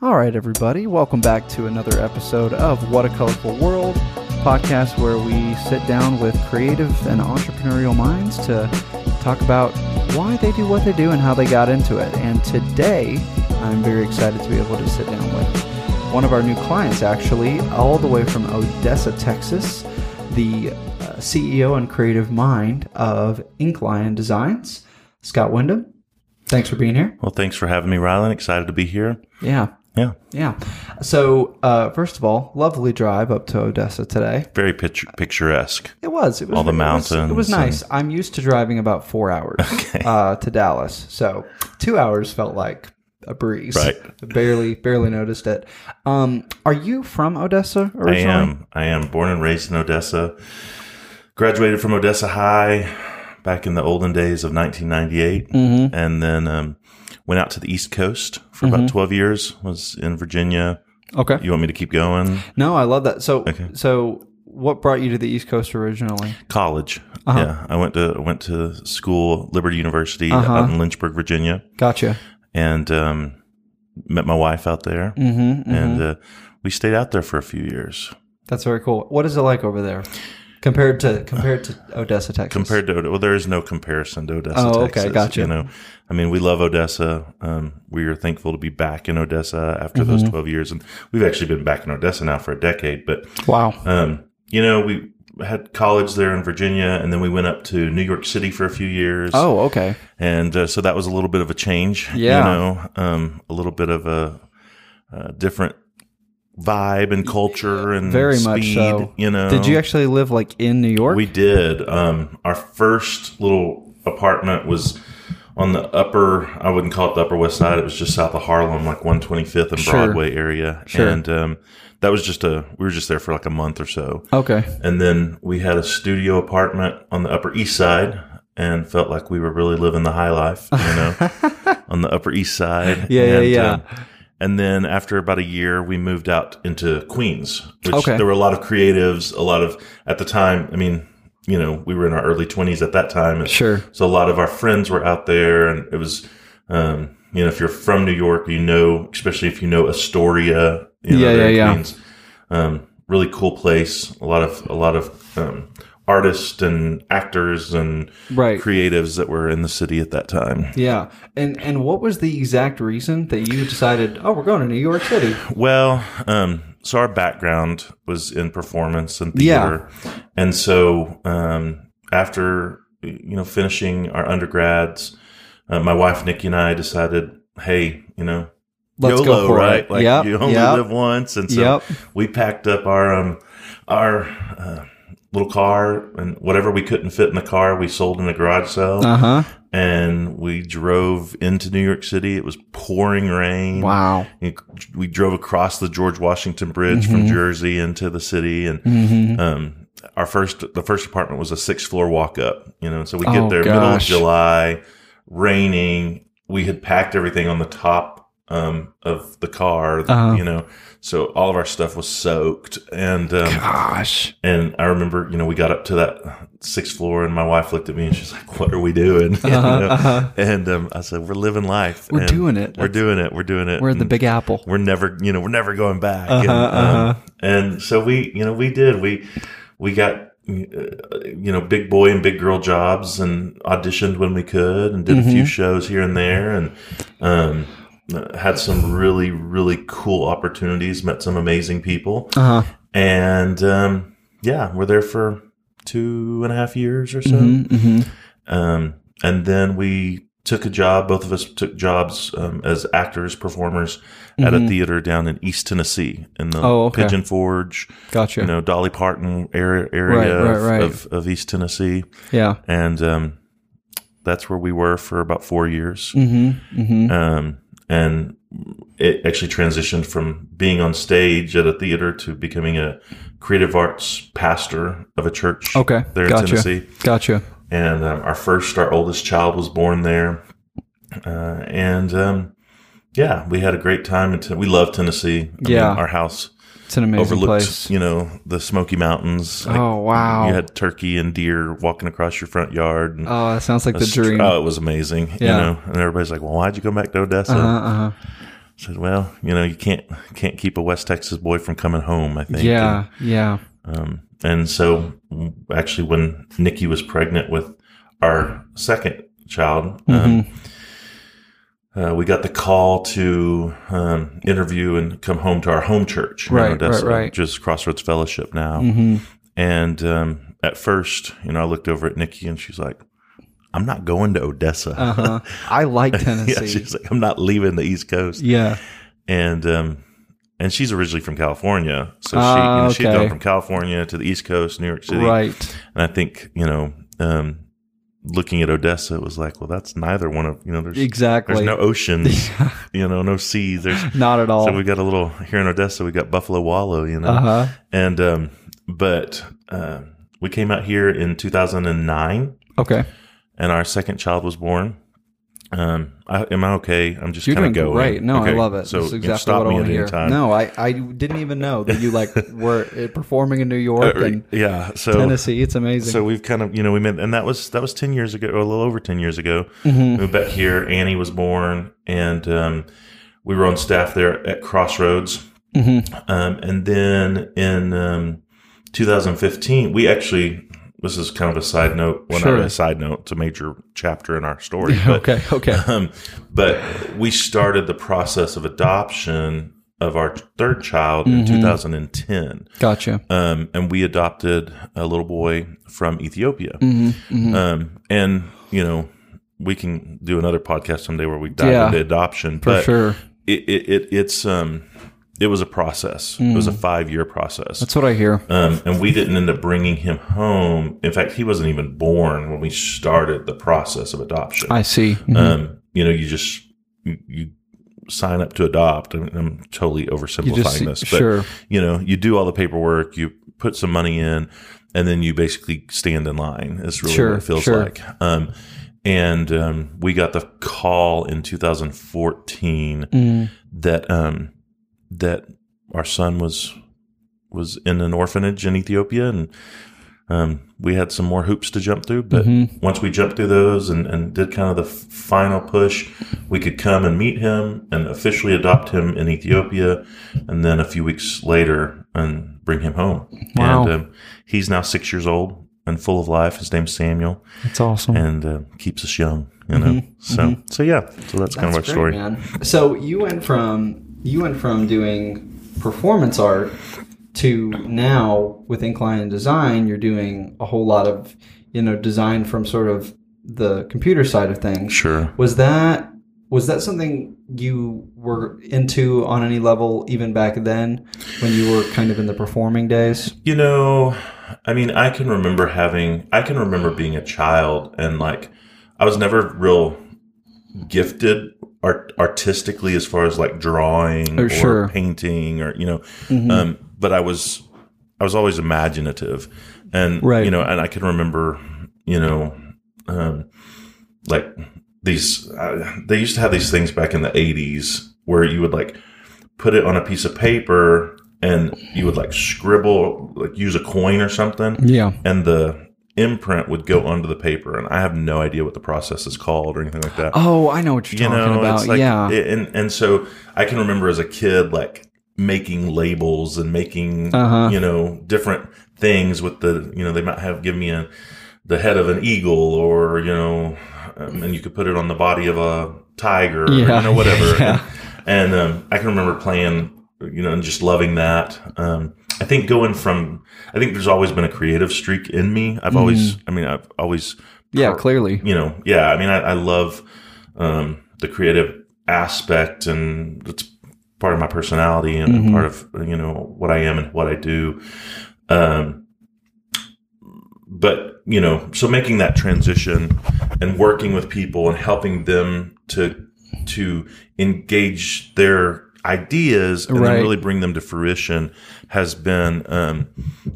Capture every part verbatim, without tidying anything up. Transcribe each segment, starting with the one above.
All right, everybody, welcome back to another episode of What a Colorful World, podcast where we sit down with creative and entrepreneurial minds to talk about why they do what they do and how they got into it. And today, I'm very excited to be able to sit down with one of our new clients, actually, all the way from Odessa, Texas, the uh, C E O and creative mind of Ink Lion Designs, Scott Wyndham. Thanks for being here. Well, thanks for having me, Rylan. Excited to be here. Yeah. Yeah. Yeah. So, uh, first of all, lovely drive up to Odessa today. Very picture- picturesque. It was. It was all the mountains. It was nice. And... I'm used to driving about four hours okay. uh, to Dallas. So, two hours felt like a breeze. Right. barely, barely noticed it. Um, are you from Odessa originally? I am. I am. Born and raised in Odessa. Graduated from Odessa High back in the olden days of nineteen ninety-eight. Mm-hmm. And then... Um, Went out to the East Coast for mm-hmm. about twelve years, was in Virginia. Okay. You want me to keep going? No, I love that. So, okay. so what brought you to the East Coast originally? College. Uh-huh. Yeah. I went to went to school, Liberty University uh-huh. out in Lynchburg, Virginia. Gotcha. And um, met my wife out there. Mm-hmm, mm-hmm. And uh, we stayed out there for a few years. That's very cool. What is it like over there? Compared to compared to Odessa, Texas. Compared to well, there is no comparison to Odessa, Texas. Oh, okay, Texas, gotcha. You know, I mean, we love Odessa. Um, we are thankful to be back in Odessa after mm-hmm. those twelve years, and we've actually been back in Odessa now for a decade. But wow, um, you know, we had college there in Virginia, and then we went up to New York City for a few years. Oh, okay. And uh, so that was a little bit of a change. Yeah, you know, um, a little bit of a, a different. Vibe and culture and very speed, much so. You know, did you actually live like in New York? We did. Um, our first little apartment was on the upper. I wouldn't call it the Upper West Side. It was just south of Harlem, like one twenty-fifth and sure. Broadway area. Sure. And um, that was just a. We were just there for like a month or so. Okay. And then we had a studio apartment on the Upper East Side, and felt like we were really living the high life, you know, on the Upper East Side. Yeah, and, yeah, yeah. Um, And then after about a year, we moved out into Queens, which okay. there were a lot of creatives, a lot of, at the time, I mean, you know, we were in our early twenties at that time. And sure. So a lot of our friends were out there, and it was, um, you know, if you're from New York, you know, especially if you know Astoria, you know, yeah, yeah, yeah. Queens, um, really cool place, a lot of, a lot of, um, artists and actors and right. creatives that were in the city at that time. Yeah. And and what was the exact reason that you decided, oh, we're going to New York City? Well, um, so our background was in performance and theater. Yeah. And so um, after, you know, finishing our undergrads, uh, my wife, Nikki, and I decided, hey, you know, Let's YOLO, go for right? It. Like yep. you only yep. live once. And so yep. we packed up our, um, our, uh, little car, and whatever we couldn't fit in the car, we sold in a garage sale. Uh-huh. And we drove into New York City. It was pouring rain. Wow. We drove across the George Washington Bridge mm-hmm. from Jersey into the city. And mm-hmm. um, our first, the first apartment was a six floor walk up, you know, so we get oh, there gosh. middle of July, raining. We had packed everything on the top um, of the car, uh-huh. you know. So all of our stuff was soaked, and um, gosh, and I remember, you know, we got up to that sixth floor, and my wife looked at me, and she's like, "What are we doing?" Uh-huh, you know? uh-huh. And um, I said, "We're living life. We're and doing it. We're That's, doing it. We're doing it. We're in the Big Apple. We're never, you know, we're never going back." Uh-huh, and, uh-huh. Um, and so we, you know, we did. We we got, you know, big boy and big girl jobs, and auditioned when we could, and did mm-hmm. a few shows here and there, and. Um, Had some really, really cool opportunities, met some amazing people. Uh-huh. And, um, yeah, we're there for two and a half years or so. Mm-hmm, mm-hmm. Um, and then we took a job. Both of us took jobs um, as actors, performers mm-hmm. at a theater down in East Tennessee in the oh, okay. Pigeon Forge. Gotcha. You know, Dolly Parton area, area right, right, of, right. Of, of East Tennessee. Yeah. And um, that's where we were for about four years. Mm-hmm, mm-hmm. Um And it actually transitioned from being on stage at a theater to becoming a creative arts pastor of a church okay. there gotcha. in Tennessee. Gotcha. And um, our first, our oldest child was born there. Uh, and, um, yeah, we had a great time. In ten- we love Tennessee. I yeah. mean, our house it's an amazing overlooked, place. You know, the Smoky Mountains. Like, oh, wow. You had turkey and deer walking across your front yard. And oh, that sounds like the dream. Str- oh, it was amazing. Yeah. You know, and everybody's like, well, why'd you come back to Odessa? Uh-huh, uh-huh. said, well, you know, you can't can't keep a West Texas boy from coming home, I think. Yeah, and, yeah. Um, and so actually when Nikki was pregnant with our second child, mm-hmm. um, uh, we got the call to um, interview and come home to our home church. Right, Odessa, right, right. Just Crossroads Fellowship now. Mm-hmm. And um, at first, you know, I looked over at Nikki and she's like, I'm not going to Odessa. Uh-huh. I like Tennessee. Yeah, she's like, I'm not leaving the East Coast. Yeah. And um, and she's originally from California. So uh, she, you know, okay. she'd gone from California to the East Coast, New York City. Right. And I think, you know, um, looking at Odessa, it was like, well, that's neither one of, you know, there's, exactly. there's no oceans, you know, no seas. There's not at all. So we got a little, here in Odessa, we got Buffalo Wallow, you know. Uh-huh. And, um, but uh, we came out here in two thousand nine. Okay. And our second child was born. Um, I, am I okay? I'm just kind of going. Right? No, okay. I love it. So that's exactly stop what me I want at to hear. Any time. No, I, I didn't even know that you like were performing in New York uh, and yeah, so, Tennessee. It's amazing. So we've kind of you know we met, and that was that was ten years ago, a little over ten years ago. Mm-hmm. We moved back here. Annie was born, and um, we were on staff there at Crossroads. Mm-hmm. Um, and then in um, two thousand fifteen, we actually. This is kind of a side note. Well, sure. Not a side note. It's a major chapter in our story. But, okay, okay. Um, but we started the process of adoption of our third child mm-hmm. in two thousand ten. Gotcha. Um, and we adopted a little boy from Ethiopia. Mm-hmm, mm-hmm. Um, and, you know, we can do another podcast someday where we dive yeah, into adoption. For but sure. It, it, it, it's... Um, It was a process. Mm. It was a five-year process. That's what I hear. Um, and we didn't end up bringing him home. In fact, he wasn't even born when we started the process of adoption. I see. Mm-hmm. Um, you know, you just you, you sign up to adopt. I mean, I'm totally oversimplifying just, this, but sure. you know, you do all the paperwork, you put some money in, and then you basically stand in line. It's really sure, what it feels sure. like. Um, and um, we got the call in two thousand fourteen mm. that. Um, that our son was was in an orphanage in Ethiopia, and um, we had some more hoops to jump through. But mm-hmm. once we jumped through those and, and did kind of the final push, we could come and meet him and officially adopt him in Ethiopia, and then a few weeks later and bring him home. Wow. And um, he's now six years old and full of life. His name's Samuel. That's awesome. And uh, keeps us young, you know. Mm-hmm. So, mm-hmm. so yeah. So that's, that's kind of our great, story. Man. So you went from... You went from doing performance art to now with Ink Lion Design, you're doing a whole lot of, you know, design from sort of the computer side of things. Sure. Was that was that something you were into on any level even back then when you were kind of in the performing days? You know, I mean, I can remember having, I can remember being a child and like I was never real gifted. Art, artistically as far as like drawing oh, or sure. painting or you know mm-hmm. um but I was I was always imaginative and right. you know and I can remember you know um like these uh, they used to have these things back in the eighties where you would like put it on a piece of paper and you would like scribble like use a coin or something yeah and the imprint would go onto the paper, and I have no idea what the process is called or anything like that. Oh, I know what you're you talking know, about. It's like, yeah, and and so I can remember as a kid, like making labels and making uh-huh. you know different things with the you know they might have given me a, the head of an eagle or you know, um, and you could put it on the body of a tiger yeah. or you know whatever. yeah. And, and um, I can remember playing, you know, and just loving that. Um, I think going from, I think there's always been a creative streak in me. I've always, mm. I mean, I've always. Yeah, clearly. You know, yeah. I mean, I, I love um, the creative aspect, and it's part of my personality and mm-hmm. part of, you know, what I am and what I do. Um, but, you know, so making that transition and working with people and helping them to to engage their ideas and right. then really bring them to fruition has been um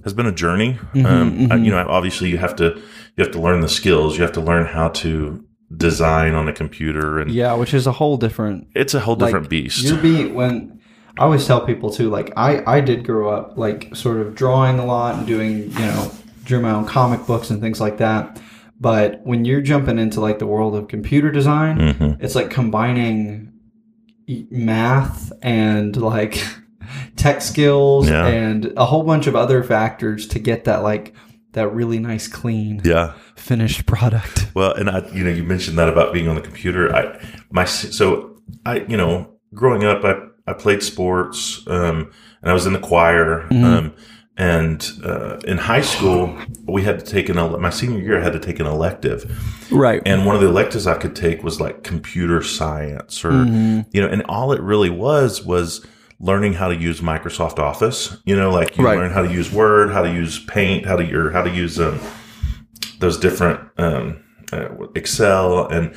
has been a journey. Mm-hmm, um mm-hmm. I, you know obviously you have to you have to learn the skills, you have to learn how to design on a computer, and yeah which is a whole different it's a whole different like, beast. You'll be when I always tell people too, like I I did grow up like sort of drawing a lot and doing you know drew my own comic books and things like that, but when you're jumping into like the world of computer design mm-hmm. it's like combining math and like tech skills yeah. and a whole bunch of other factors to get that like that really nice clean yeah. finished product. Well, and I, you know, you mentioned that about being on the computer. I my so I you know growing up I I played sports um, and I was in the choir. Mm-hmm. Um, and uh, in high school, we had to take an ele- my senior year. I had to take an elective, right? And one of the electives I could take was like computer science, or mm-hmm. you know, and all it really was was learning how to use Microsoft Office. You know, like you right. learn how to use Word, how to use Paint, how to your how to use um, those different um, uh, Excel and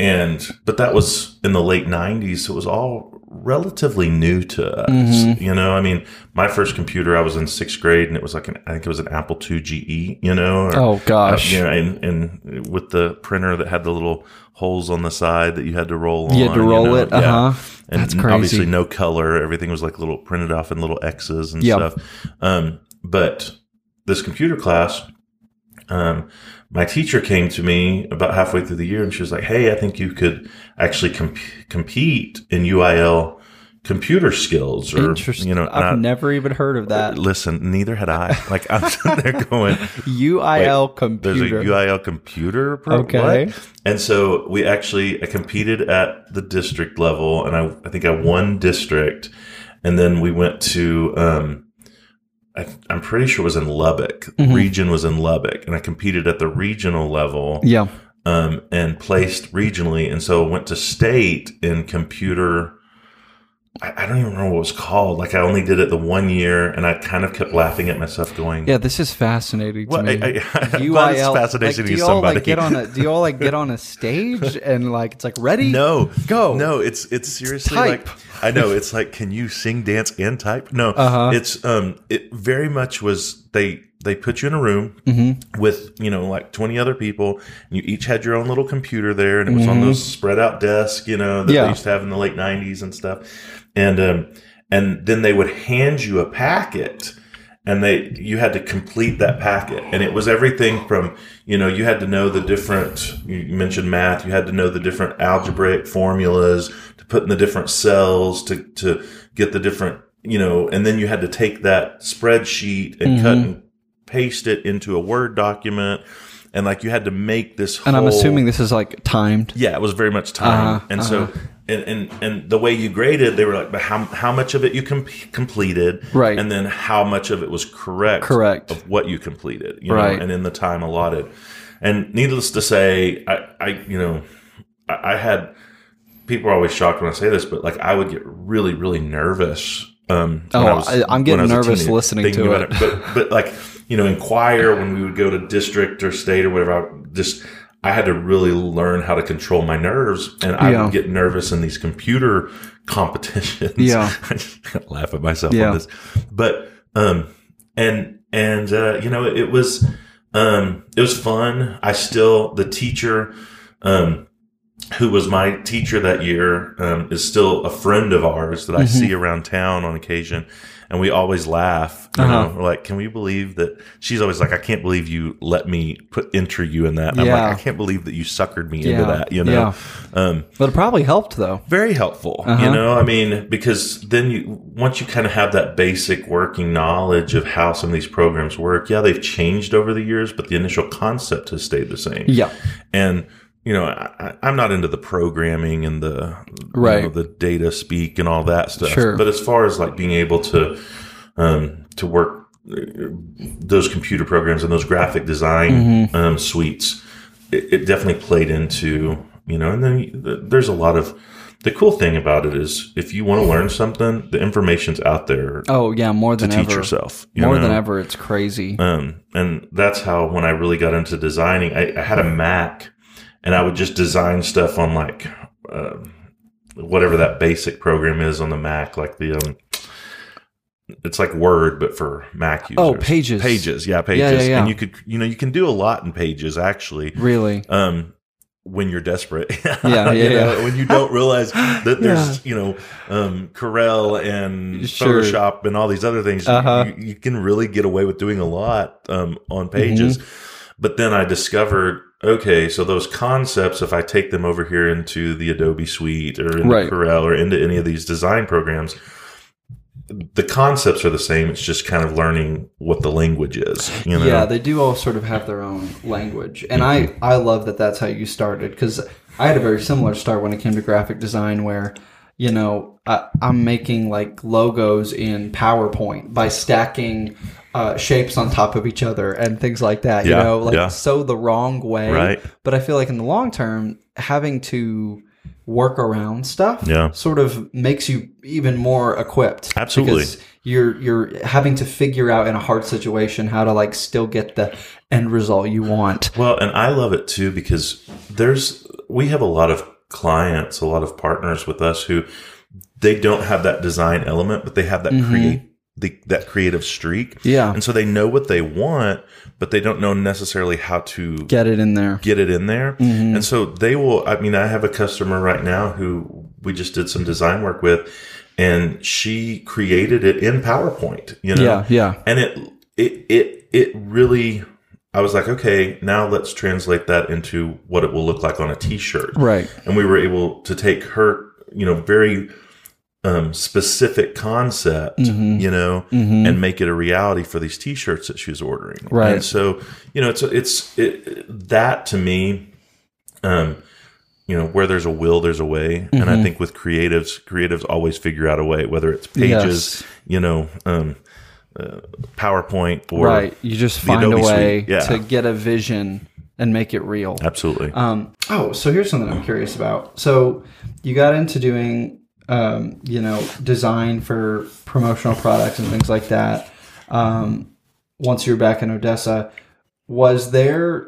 and but that was in the late nineties. It was all relatively new to us. Mm-hmm. You know, I mean, my first computer, I was in sixth grade and it was like an, I think it was an Apple two G E, you know, or, oh gosh, uh, you know, and, and with the printer that had the little holes on the side that you had to roll on. You had to roll you know? it. Uh-huh. Yeah. And that's crazy. Obviously no color. Everything was like little printed off in little X's and yep. stuff. Um, but this computer class, um, my teacher came to me about halfway through the year and she was like, hey, I think you could actually comp- compete in U I L computer skills. Or, interesting. You know, I've not, never even heard of that. Listen, neither had I. Like, I'm sitting there going, U I L wait, computer. There's a U I L computer program. Okay. What? And so we actually I competed at the district level and I, I think I won district. And then we went to, um, I, I'm pretty sure it was in Lubbock. Mm-hmm. Region was in Lubbock, and I competed at the regional level. Yeah, um, and placed regionally, and so I went to state in computer. I, I don't even remember what it was called. Like I only did it the one year, and I kind of kept laughing at myself, going, "Yeah, this is fascinating to well, me." I, I, U I L fascinating like, to do y'all somebody. Like get on a, do y'all like get on a stage and like it's like ready? No, go. No, it's it's seriously type. Like. I know it's like, can you sing, dance, and type? No, uh-huh. it's um, it very much was they they put you in a room mm-hmm. with you know like twenty other people, and you each had your own little computer there, and it was mm-hmm. on those spread out desks, you know, that yeah. they used to have in the late nineties and stuff, and um, and then they would hand you a packet. And they, you had to complete that packet, and it was everything from, you know, you had to know the different. You mentioned math. You had to know the different algebraic formulas to put in the different cells to to get the different, you know, and then you had to take that spreadsheet and mm-hmm. cut and paste it into a Word document, and like you had to make this. And whole, I'm assuming this is like timed. Yeah, it was very much timed, uh-huh, and uh-huh. so. And, and and the way you graded, they were like, but how how much of it you com- completed, right? And then how much of it was correct, correct. Of what you completed, you right? Know, and in the time allotted. And needless to say, I, I you know, I, I had people are always shocked when I say this, but like I would get really really nervous. Um, oh, when I was, I, I'm getting when I was nervous a teenager, listening to it. it. But but like you know, in choir when we would go to district or state or whatever, I would just. I had to really learn how to control my nerves, and I yeah. would get nervous in these computer competitions. Yeah, I laugh at myself yeah. on this, but um, and and uh, you know, it, it was um, it was fun. I still the teacher um, who was my teacher that year um, is still a friend of ours that I mm-hmm. see around town on occasion. And we always laugh. You uh-huh. know? We're like, can we believe that? She's always like, I can't believe you let me put enter you in that. And yeah. I'm like, I can't believe that you suckered me yeah. into that. You know, yeah. um, but it probably helped though. Very helpful. Uh-huh. You know, I mean, because then you once you kind of have that basic working knowledge of how some of these programs work. Yeah, they've changed over the years, but the initial concept has stayed the same. Yeah, and. You know, I, I'm not into the programming and the right. you know, the data speak and all that stuff. Sure. But as far as like being able to um, to work those computer programs and those graphic design mm-hmm. um, suites, it, it definitely played into you know. And then there's a lot of the cool thing about it is if you want to learn something, the information's out there. Oh yeah, more than to ever. Teach yourself. You more know? Than ever, it's crazy. Um, and that's how when I really got into designing, I, I had a Mac. And I would just design stuff on like uh, whatever that basic program is on the Mac, like the um, it's like Word but for Mac users. Oh, Pages, Pages, yeah, Pages. Yeah, yeah, yeah. And you could, you know, you can do a lot in Pages actually. Really? Um, when you're desperate, yeah, yeah, you know, yeah. When you don't realize that there's, yeah. you know, um, Corel and sure. Photoshop and all these other things, uh-huh. you, you can really get away with doing a lot um, on Pages. Mm-hmm. But then I discovered, okay, so those concepts, if I take them over here into the Adobe Suite or into right. Corel or into any of these design programs, the concepts are the same. It's just kind of learning what the language is. You know? Yeah, they do all sort of have their own language. And mm-hmm. I, I love that that's how you started, because I had a very similar start when it came to graphic design where, you know, I, I'm making like logos in PowerPoint by stacking uh, shapes on top of each other and things like that, yeah, you know, like yeah. so the wrong way. Right. But I feel like in the long term, having to work around stuff yeah. sort of makes you even more equipped. Absolutely. Because you're you're having to figure out in a hard situation how to like still get the end result you want. Well, and I love it too, because there's we have a lot of clients, a lot of partners with us who they don't have that design element, but they have that mm-hmm. create the, that creative streak. Yeah. And so they know what they want, but they don't know necessarily how to get it in there, get it in there. Mm-hmm. And so they will, I mean, I have a customer right now who we just did some design work with, and she created it in PowerPoint, you know? Yeah. Yeah. And it, it, it, it really, I was like, okay, now let's translate that into what it will look like on a t-shirt. Right. And we were able to take her, you know, very um, specific concept, mm-hmm. you know, mm-hmm. and make it a reality for these t-shirts that she was ordering. Right. And so, you know, it's, it's it, that to me, um, you know, where there's a will, there's a way. Mm-hmm. And I think with creatives, creatives always figure out a way, whether it's Pages, yes. you know, um, Uh, PowerPoint or right. You just find a way yeah. to get a vision and make it real. Absolutely. Um, oh, so here's something I'm curious about. So you got into doing, um, you know, design for promotional products and things like that. Um, once you're back in Odessa, was there,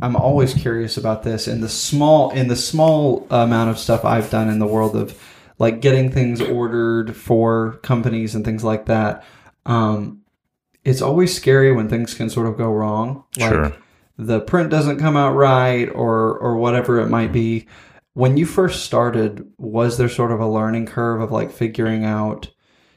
I'm always curious about this in the small, in the small amount of stuff I've done in the world of like getting things ordered for companies and things like that. Um, it's always scary when things can sort of go wrong. Like sure. the print doesn't come out right or, or whatever it might be. When you first started, was there sort of a learning curve of like figuring out,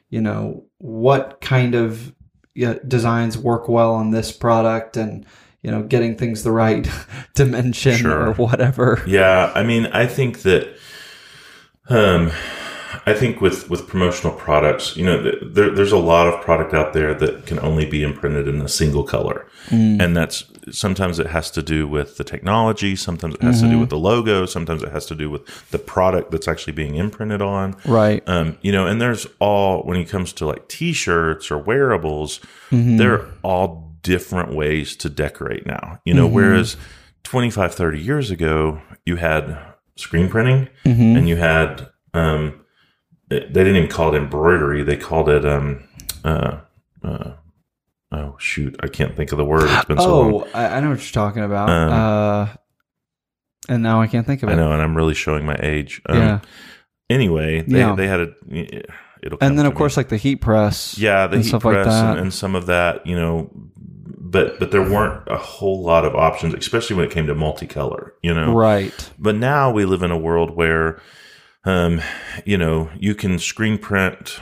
you know, what kind of you know, designs work well on this product and, you know, getting things the right dimension sure. or whatever? Yeah. I mean, I think that, um, I think with, with promotional products, you know, there, there's a lot of product out there that can only be imprinted in a single color. Mm. And that's sometimes it has to do with the technology. Sometimes it has mm-hmm. to do with the logo. Sometimes it has to do with the product that's actually being imprinted on. Right. Um, you know, and there's all, when it comes to like t-shirts or wearables, mm-hmm. they're all different ways to decorate now. You know, mm-hmm. whereas twenty-five, thirty years ago, you had screen printing mm-hmm. and you had, um, they didn't even call it embroidery. They called it, um, uh, uh, oh, shoot. I can't think of the word. It's been oh, so long. I, I know what you're talking about. Um, uh, and now I can't think of it. I know, and I'm really showing my age. Um, yeah. Anyway, they, yeah. they had a... It'll come and then, of course, me. Like the heat press. Yeah, the and heat stuff press like that. And, and some of that, you know, but but there weren't a whole lot of options, especially when it came to multicolor, you know? Right. But now we live in a world where... Um, you know, you can screen print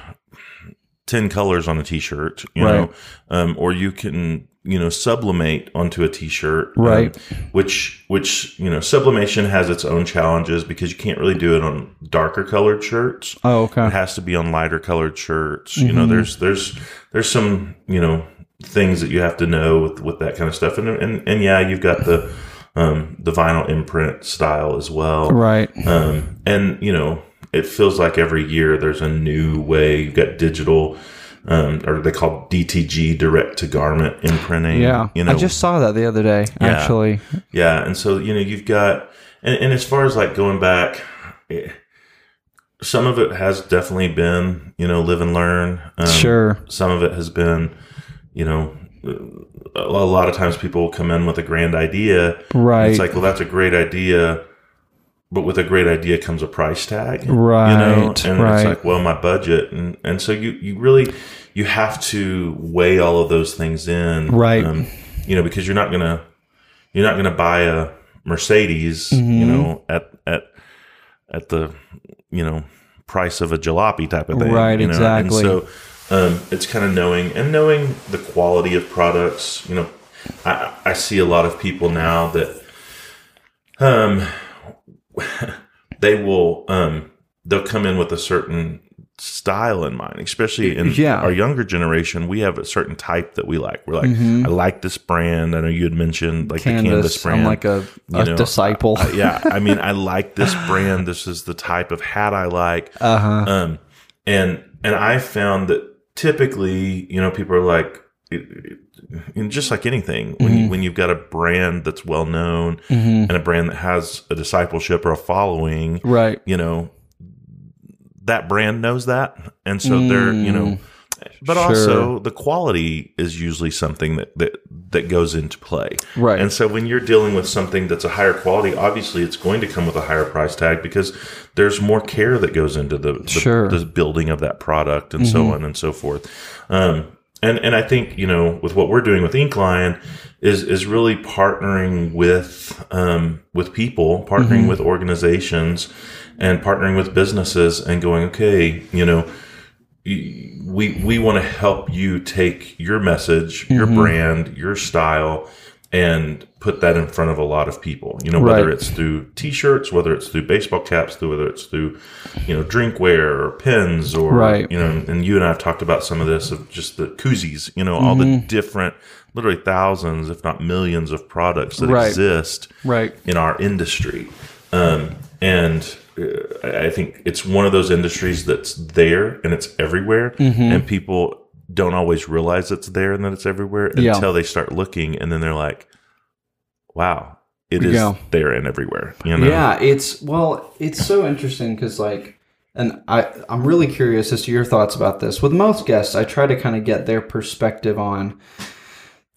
ten colors on a t-shirt, you right. know, um, or you can, you know, sublimate onto a t-shirt, right? Um, which, which, you know, sublimation has its own challenges because you can't really do it on darker colored shirts. Oh, okay. It has to be on lighter colored shirts. Mm-hmm. You know, there's, there's, there's some, you know, things that you have to know with, with that kind of stuff. And, and, and yeah, you've got the, Um, the vinyl imprint style as well. Right. Um, and, you know, it feels like every year there's a new way. You've got digital, um, or they call D T G, direct-to-garment imprinting. Yeah. You know, I just saw that the other day, yeah. actually. Yeah. And so, you know, you've got, and, and as far as like going back, eh, some of it has definitely been, you know, live and learn. Um, sure. Some of it has been, you know, a lot of times people come in with a grand idea. Right. It's like, well, that's a great idea, but with a great idea comes a price tag. Right. You know? And right. it's like, well, my budget. And, and so you, you really, you have to weigh all of those things in. Right. Um, you know, because you're not going to, you're not going to buy a Mercedes, mm-hmm. you know, at, at, at the, you know, price of a jalopy type of thing. Right. You know? Exactly. And so, Um, it's kind of knowing and knowing the quality of products, you know, I, I see a lot of people now that um, they will um, they'll come in with a certain style in mind, especially in yeah. our younger generation. We have a certain type that we like. We're like, mm-hmm. I like this brand. I know you had mentioned like Canvas, the Canvas brand. I'm like a, a know, disciple. I, I, yeah. I mean, I like this brand. This is the type of hat I like. Uh-huh. Um, and, and I found that typically, you know, people are like, and just like anything, when, mm-hmm. you, when you've got a brand that's well known mm-hmm. and a brand that has a discipleship or a following, right? You know, that brand knows that, and so mm. they're, you know, but sure. also the quality is usually something that, that that goes into play, right? And so when you're dealing with something that's a higher quality, obviously it's going to come with a higher price tag because there's more care that goes into the the, sure. the building of that product and mm-hmm. so on and so forth. Um, and and I think, you know, with what we're doing with Ink Lion is is really partnering with um, with people, partnering mm-hmm. with organizations. And partnering with businesses and going, okay, you know, we we want to help you take your message, mm-hmm. your brand, your style, and put that in front of a lot of people. You know, right. whether it's through T-shirts, whether it's through baseball caps, through whether it's through, you know, drinkware or pens or, right. you know, and you and I have talked about some of this, of just the koozies, you know, mm-hmm. all the different, literally thousands, if not millions of products that right. exist right. in our industry. Um, and... I think it's one of those industries that's there and it's everywhere, mm-hmm. and people don't always realize it's there and that it's everywhere yeah. until they start looking, and then they're like, "Wow, it is yeah. there and everywhere." You know? Yeah, it's well, it's so interesting because, like, and I, I'm really curious as to your thoughts about this. With most guests, I try to kind of get their perspective on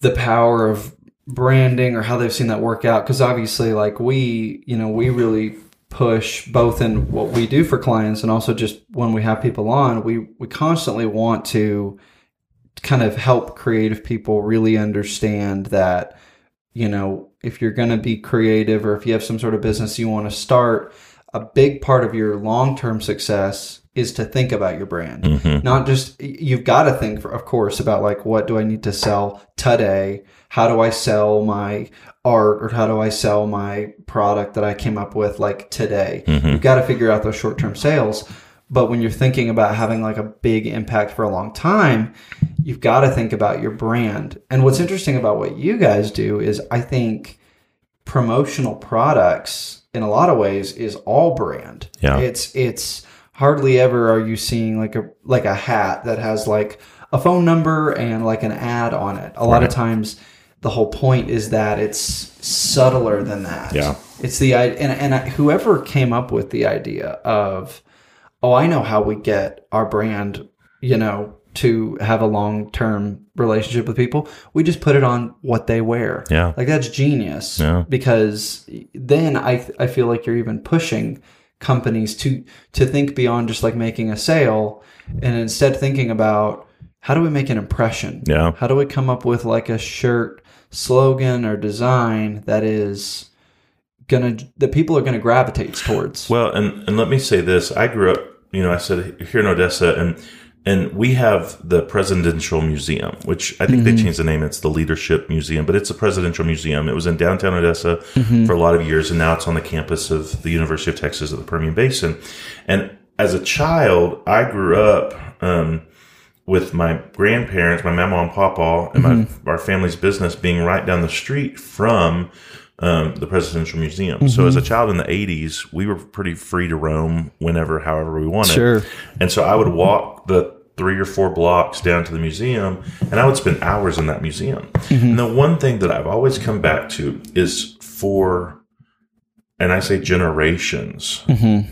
the power of branding or how they've seen that work out, because obviously, like we, you know, we really. Push both in what we do for clients and also just when we have people on, we, we constantly want to kind of help creative people really understand that, you know, if you're going to be creative or if you have some sort of business you want to start, a big part of your long-term success is to think about your brand. Mm-hmm. Not just, you've got to think, for, of course, about like, what do I need to sell today? How do I sell my art, or how do I sell my product that I came up with like today? Mm-hmm. You've got to figure out those short-term sales. But when you're thinking about having like a big impact for a long time, you've got to think about your brand. And what's interesting about what you guys do is I think promotional products in a lot of ways is all brand. Yeah. It's, it's, hardly ever are you seeing like a like a hat that has like a phone number and like an ad on it. A lot right. of times, the whole point is that it's subtler than that. Yeah, it's the and and I, whoever came up with the idea of, oh, I know how we get our brand, you know, to have a long term relationship with people. We just put it on what they wear. Yeah, like that's genius. Yeah, because then I I feel like you're even pushing companies to to think beyond just like making a sale, and instead thinking about how do we make an impression? Yeah. How do we come up with like a shirt slogan or design that is gonna that people are gonna gravitate towards? Well, and and let me say this: I grew up, you know, I said here in Odessa, and and we have the Presidential Museum, which I think mm-hmm. they changed the name. It's the Leadership Museum, but it's the Presidential Museum. It was in downtown Odessa mm-hmm. for a lot of years, and now it's on the campus of the University of Texas at the Permian Basin. And as a child, I grew up um, with my grandparents, my mama and papa, and mm-hmm. my, our family's business being right down the street from um, the Presidential Museum. Mm-hmm. So as a child in the eighties, we were pretty free to roam whenever, however we wanted. Sure. And so I would walk the three or four blocks down to the museum, and I would spend hours in that museum. Mm-hmm. And the one thing that I've always come back to is for, and I say generations, mm-hmm.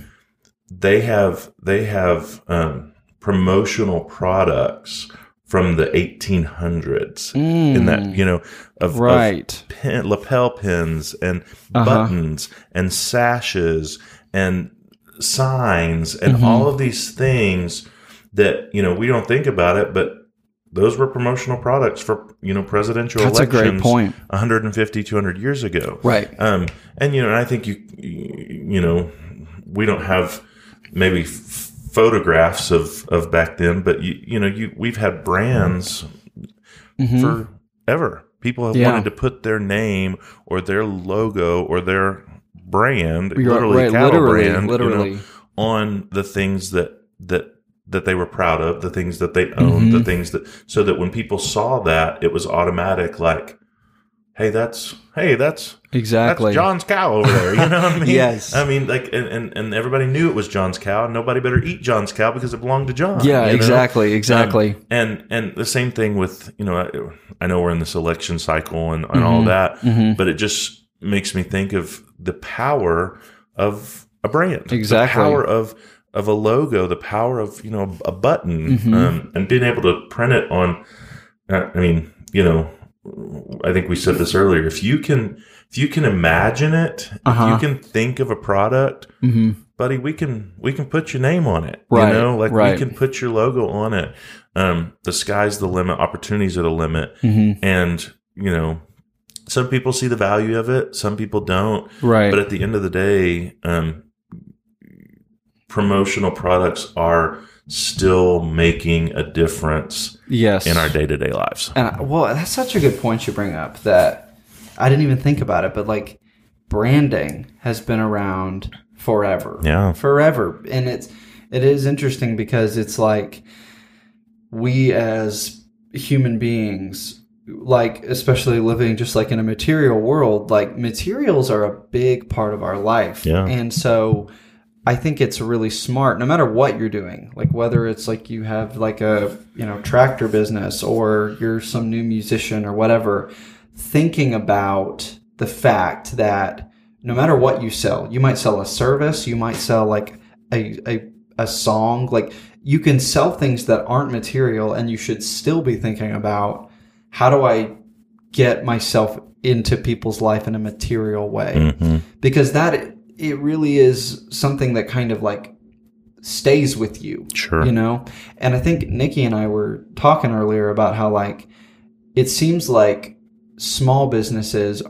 they have, they have um, promotional products from the eighteen hundreds mm. in that, you know, of, right. of pen, lapel pins and uh-huh. buttons and sashes and signs and mm-hmm. all of these things that, you know, we don't think about it, but those were promotional products for, you know, presidential That's elections. That's a great point. one hundred fifty, two hundred years ago. Right. Um, and, you know, and I think, you you know, we don't have maybe f- photographs of, of back then, but, you, you know, you we've had brands mm-hmm. forever. People have yeah. wanted to put their name or their logo or their brand, You're, literally right, cattle literally, brand, literally. You know, on the things that that that they were proud of, the things that they owned, mm-hmm. the things that, so that when people saw that, it was automatic, like, hey, that's hey, that's exactly that's John's cow over there. You know what I mean? Yes. I mean, like, and, and, and everybody knew it was John's cow. Nobody better eat John's cow because it belonged to John. Yeah, exactly, know? exactly. Um, and and the same thing with, you know, I, I know we're in this election cycle and, and mm-hmm. all that, mm-hmm. but it just makes me think of the power of a brand, exactly, the power of of a logo, the power of, you know, a button, mm-hmm. um, and being able to print it on. Uh, I mean, you know. I think we said this earlier. If you can, if you can imagine it, uh-huh. if you can think of a product, mm-hmm. buddy, we can we can put your name on it. Right. You know, like right. we can put your logo on it. Um, the sky's the limit. Opportunities are the limit. Mm-hmm. And you know, some people see the value of it. Some people don't. Right. But at the end of the day, um, promotional products are still making a difference yes. in our day-to-day lives. And I, well, that's such a good point you bring up that I didn't even think about it, but like branding has been around forever. Yeah. Forever. And it's it is interesting because it's like we as human beings, like especially living just like in a material world, like materials are a big part of our life. Yeah. And so I think it's really smart, no matter what you're doing, like whether it's like you have like a, you know, tractor business or you're some new musician or whatever, thinking about the fact that no matter what you sell, you might sell a service, you might sell like a, a, a song, like you can sell things that aren't material and you should still be thinking about how do I get myself into people's life in a material way? Mm-hmm. Because that it really is something that kind of like stays with you, sure. you know? And I think Nikki and I were talking earlier about how like, it seems like small businesses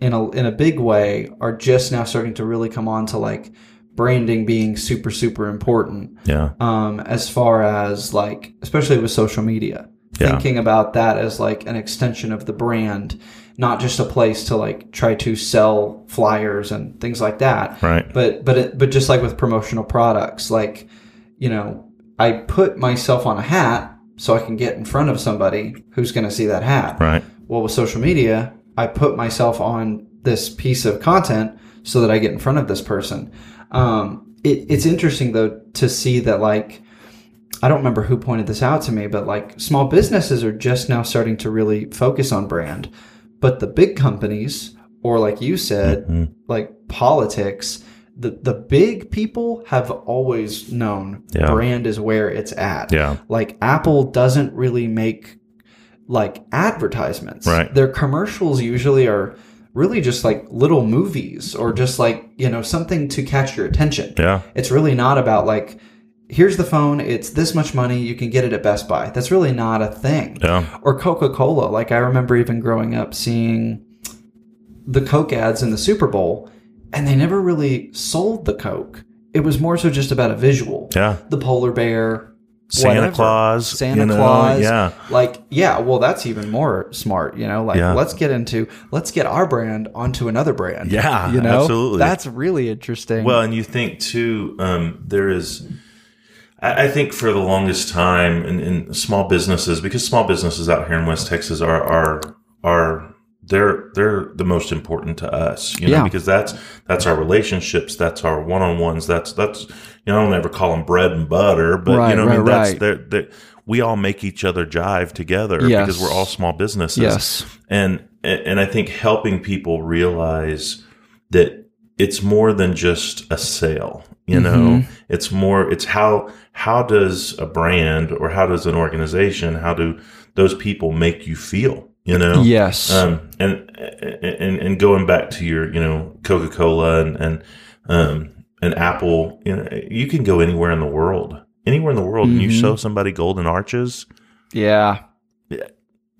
in a, in a big way are just now starting to really come on to like branding being super, super important. Yeah. Um, as far as like, especially with social media, yeah. thinking about that as like an extension of the brand, not just a place to like try to sell flyers and things like that. Right. But, but, it, but just like with promotional products, like, you know, I put myself on a hat so I can get in front of somebody who's going to see that hat. Right. Well, with social media, I put myself on this piece of content so that I get in front of this person. Um, it, it's interesting though, to see that like, I don't remember who pointed this out to me, but like small businesses are just now starting to really focus on brand. But the big companies, or like you said, mm-hmm. like politics, the, the big people have always known yeah. brand is where it's at. Yeah. Like Apple doesn't really make like advertisements. Right. Their commercials usually are really just like little movies or just like, you know, something to catch your attention. Yeah. It's really not about like, here's the phone, it's this much money, you can get it at Best Buy. That's really not a thing. Yeah. Or Coca-Cola. Like I remember even growing up seeing the Coke ads in the Super Bowl, and they never really sold the Coke. It was more so just about a visual. Yeah. The polar bear. Santa whatever. Claus. Santa you know, Claus. Yeah. Like, yeah, well, that's even more smart, you know? Like, yeah. let's get into, let's get our brand onto another brand. Yeah, you know? Absolutely. That's really interesting. Well, and you think, too, um, there is... I think for the longest time in, in small businesses, because small businesses out here in West Texas are are are they're they're the most important to us, you know, yeah. because that's that's our relationships, that's our one on ones, that's that's you know I don't ever call them bread and butter, but right, you know right, I mean that's right. they're, they're, we all make each other jive together yes. because we're all small businesses, yes, and and I think helping people realize that it's more than just a sale. You know, mm-hmm. it's more, it's how, how does a brand or how does an organization, how do those people make you feel, you know? Yes. Um, and, and, and going back to your, you know, Coca-Cola and, and, um, and Apple, you know, you can go anywhere in the world, anywhere in the world mm-hmm. and you show somebody golden arches. Yeah. Yeah.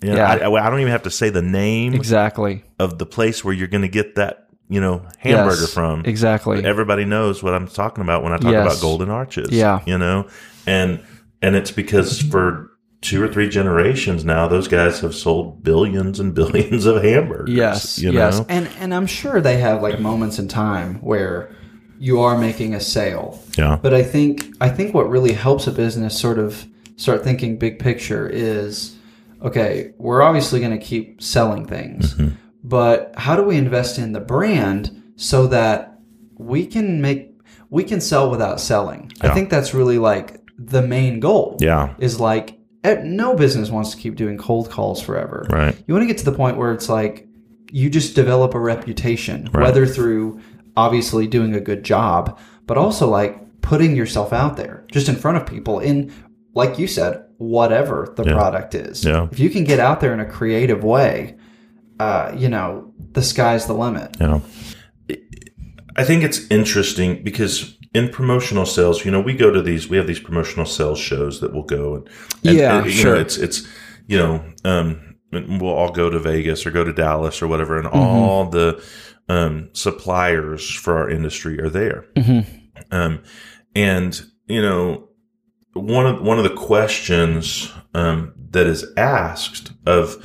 You know, yeah. I, I don't even have to say the name exactly of the place where you're going to get that. You know, hamburger yes, from exactly. Everybody knows what I'm talking about when I talk yes. about golden arches. Yeah, you know, and and it's because for two or three generations now, those guys have sold billions and billions of hamburgers. Yes, you yes. know? And, and I'm sure they have like moments in time where you are making a sale. Yeah. But I think I think what really helps a business sort of start thinking big picture is, okay, we're obviously going to keep selling things, mm-hmm. but how do we invest in the brand so that we can make we can sell without selling? Yeah. I think that's really like the main goal. Yeah. Is like no business wants to keep doing cold calls forever. Right. You want to get to the point where it's like you just develop a reputation, right. whether through obviously doing a good job, but also like putting yourself out there just in front of people in, like you said, whatever the yeah. product is. Yeah. If you can get out there in a creative way, uh, you know, the sky's the limit. Yeah. I think it's interesting because in promotional sales, you know, we go to these, we have these promotional sales shows that we'll go and, and yeah, and, you sure. know, it's, it's, you know, um, we'll all go to Vegas or go to Dallas or whatever. And mm-hmm. all the, um, suppliers for our industry are there. Mm-hmm. Um, and you know, one of, one of the questions, um, that is asked of,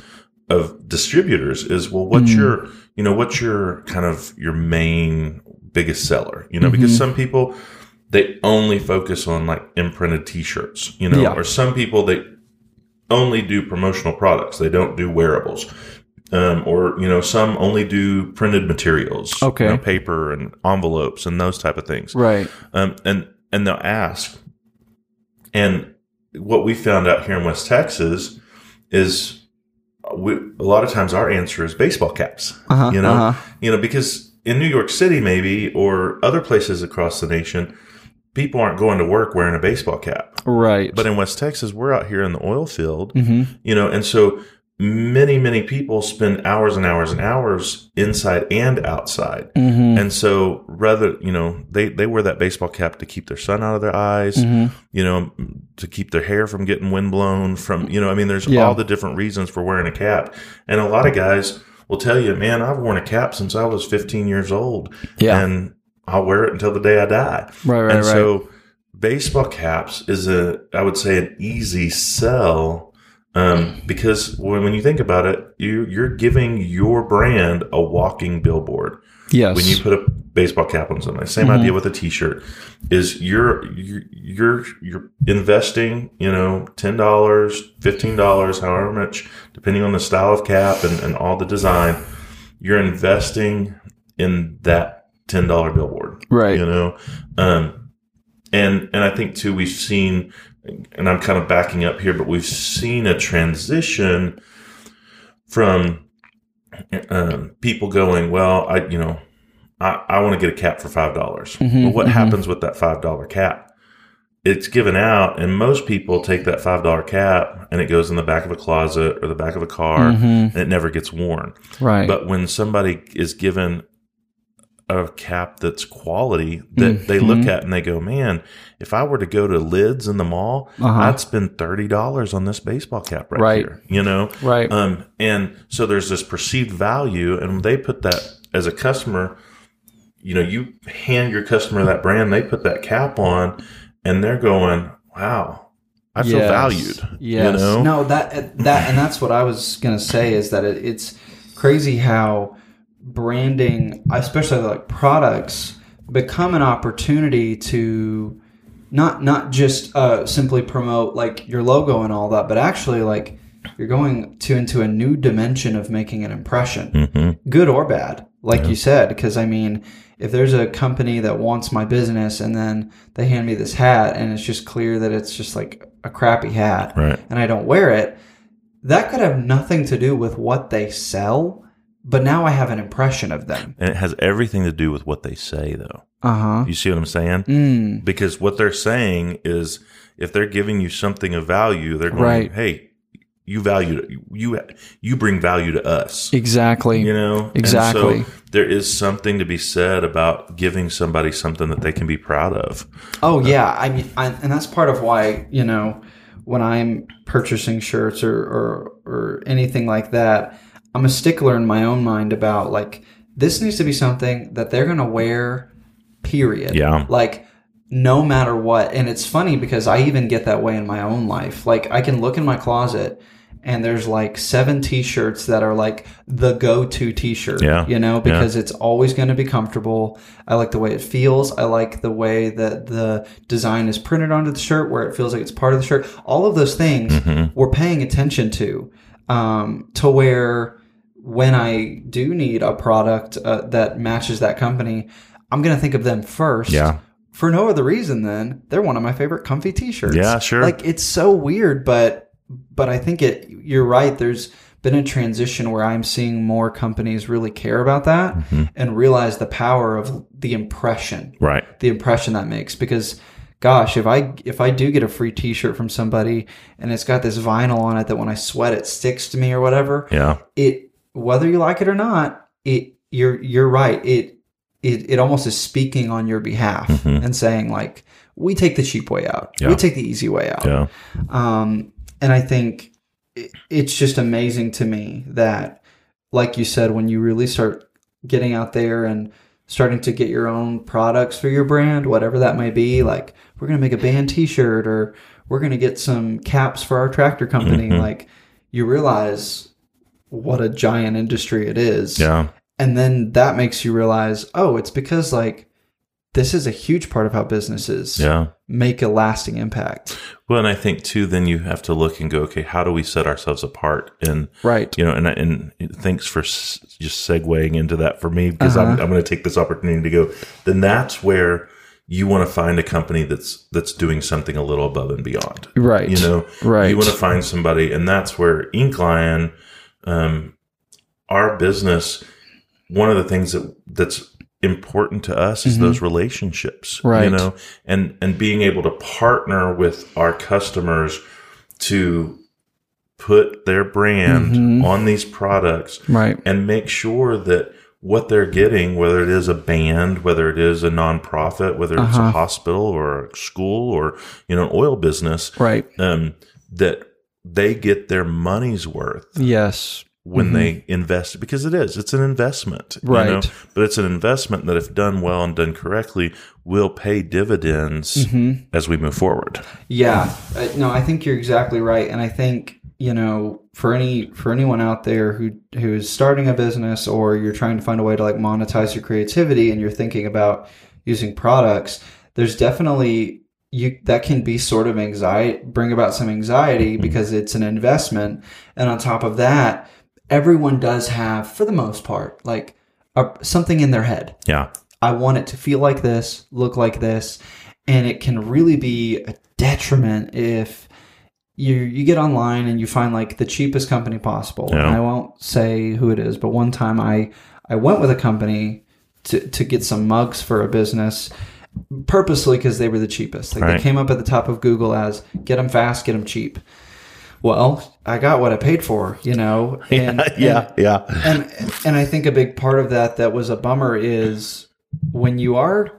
of distributors is, well, what's mm-hmm. your, you know, what's your kind of your main biggest seller, you know, mm-hmm. because some people, they only focus on like imprinted t-shirts, you know, yeah. or some people, they only do promotional products. They don't do wearables. Um, or, you know, some only do printed materials, okay. you know, paper and envelopes and those type of things. Right. Um, and, and they'll ask. And what we found out here in West Texas is we, a lot of times our answer is baseball caps, uh-huh, you know, uh-huh. you know, because in New York City, maybe, or other places across the nation, people aren't going to work wearing a baseball cap. Right. But in West Texas, we're out here in the oil field, mm-hmm. you know, and so many, many people spend hours and hours and hours inside and outside. Mm-hmm. And so rather, you know, they, they wear that baseball cap to keep their sun out of their eyes, mm-hmm. you know, to keep their hair from getting windblown from, you know, I mean, there's yeah. all the different reasons for wearing a cap. And a lot of guys will tell you, man, I've worn a cap since I was fifteen years old, yeah. and I'll wear it until the day I die. Right, right, and right. so baseball caps is a, I would say, an easy sell, um, because when, when you think about it, you, you're giving your brand a walking billboard. Yes. When you put a baseball cap on something, same mm-hmm. idea with a t-shirt is you're, you're, you're, you're investing, you know, ten dollars, fifteen dollars, however much, depending on the style of cap and, and all the design, you're investing in that ten dollar billboard. Right. You know? Um, and, and I think too, we've seen, and I'm kind of backing up here, but we've seen a transition from, um, people going, well, I, you know, I, I want to get a cap for five dollars. Mm-hmm, but what mm-hmm. happens with that five dollar cap? It's given out, and most people take that five dollar cap, and it goes in the back of a closet or the back of a car, mm-hmm. and it never gets worn. Right. But when somebody is given a cap that's quality that mm-hmm. they look at and they go, man, if I were to go to Lids in the mall, uh-huh. I'd spend thirty dollars on this baseball cap right, right here, you know? Right. Um, and so there's this perceived value, and they put that as a customer. You know, you hand your customer that brand, they put that cap on, and they're going, wow, I feel yes. valued. Yes. You know? No, that, that, and that's what I was going to say is that it, it's crazy how branding, especially like products, become an opportunity to not, not just uh, simply promote like your logo and all that, but actually like you're going to into a new dimension of making an impression, mm-hmm. good or bad. Like yeah. you said, because I mean, if there's a company that wants my business and then they hand me this hat and it's just clear that it's just like a crappy hat right. and I don't wear it, that could have nothing to do with what they sell, but now I have an impression of them. And it has everything to do with what they say, though. Uh-huh. You see what I'm saying? Mm. Because what they're saying is if they're giving you something of value, they're going, right. hey, You value you you bring value to us. Exactly. You know? Exactly. And so there is something to be said about giving somebody something that they can be proud of. Oh uh, yeah, I mean, I, and that's part of why, you know, when I'm purchasing shirts or, or or anything like that, I'm a stickler in my own mind about like this needs to be something that they're going to wear. Period. Yeah. Like. no matter what. And it's funny because I even get that way in my own life. Like, I can look in my closet and there's like seven t-shirts that are like the go-to t-shirt, yeah. you know, because yeah. it's always going to be comfortable. I like the way it feels. I like the way that the design is printed onto the shirt, where it feels like it's part of the shirt. All of those things mm-hmm. we're paying attention to, um, to where when I do need a product uh, that matches that company, I'm going to think of them first. Yeah. For no other reason than they're one of my favorite comfy t-shirts. Yeah, sure. Like, it's so weird, but... But I think it. You're right. There's been a transition where I'm seeing more companies really care about that mm-hmm. and realize the power of the impression, right? The impression that makes. Because, gosh, if I if I do get a free T-shirt from somebody and it's got this vinyl on it that when I sweat it sticks to me or whatever, yeah. It whether you like it or not, it you're you're right. It it it almost is speaking on your behalf mm-hmm. and saying like, we take the cheap way out, yeah. we take the easy way out. Yeah. Um, And I think it's just amazing to me that, like you said, when you really start getting out there and starting to get your own products for your brand, whatever that may be, like, we're going to make a band t-shirt, or we're going to get some caps for our tractor company. Mm-hmm. Like, you realize what a giant industry it is. Yeah. And then that makes you realize, oh, it's because like, this is a huge part of how businesses yeah. make a lasting impact. Well, and I think too, then you have to look and go, okay, how do we set ourselves apart? And right, you know, and and thanks for s- just segueing into that for me, because uh-huh. I'm I'm going to take this opportunity to go. Then that's where you want to find a company that's that's doing something a little above and beyond, right? You know, right? You want to find somebody, and that's where Ink Lion, um, our business, one of the things that that's important to us is mm-hmm. those relationships, right? You know, and and being able to partner with our customers to put their brand mm-hmm. on these products, right? And make sure that what they're getting, whether it is a band, whether it is a nonprofit, whether uh-huh. it's a hospital or a school or, you know, an oil business, right? Um, that they get their money's worth. Yes. When mm-hmm. they invest, because it is, it's an investment, right? You know? But it's an investment that, if done well and done correctly, will pay dividends mm-hmm. as we move forward. Yeah, uh, no, I think you're exactly right, and I think, you know, for any for anyone out there who who is starting a business, or you're trying to find a way to like monetize your creativity, and you're thinking about using products, there's definitely you that can be sort of anxiety, bring about some anxiety mm-hmm. because it's an investment, and on top of that. Everyone does have, for the most part, like a, something in their head. Yeah. I want it to feel like this, look like this. And it can really be a detriment if you you get online and you find like the cheapest company possible. Yeah. And I won't say who it is, but one time I, I went with a company to, to get some mugs for a business purposely because they were the cheapest. Like, right. They came up at the top of Google as get them fast, get them cheap. Well, I got what I paid for, you know? And, yeah, and, yeah. And and I think a big part of that that was a bummer is when you are,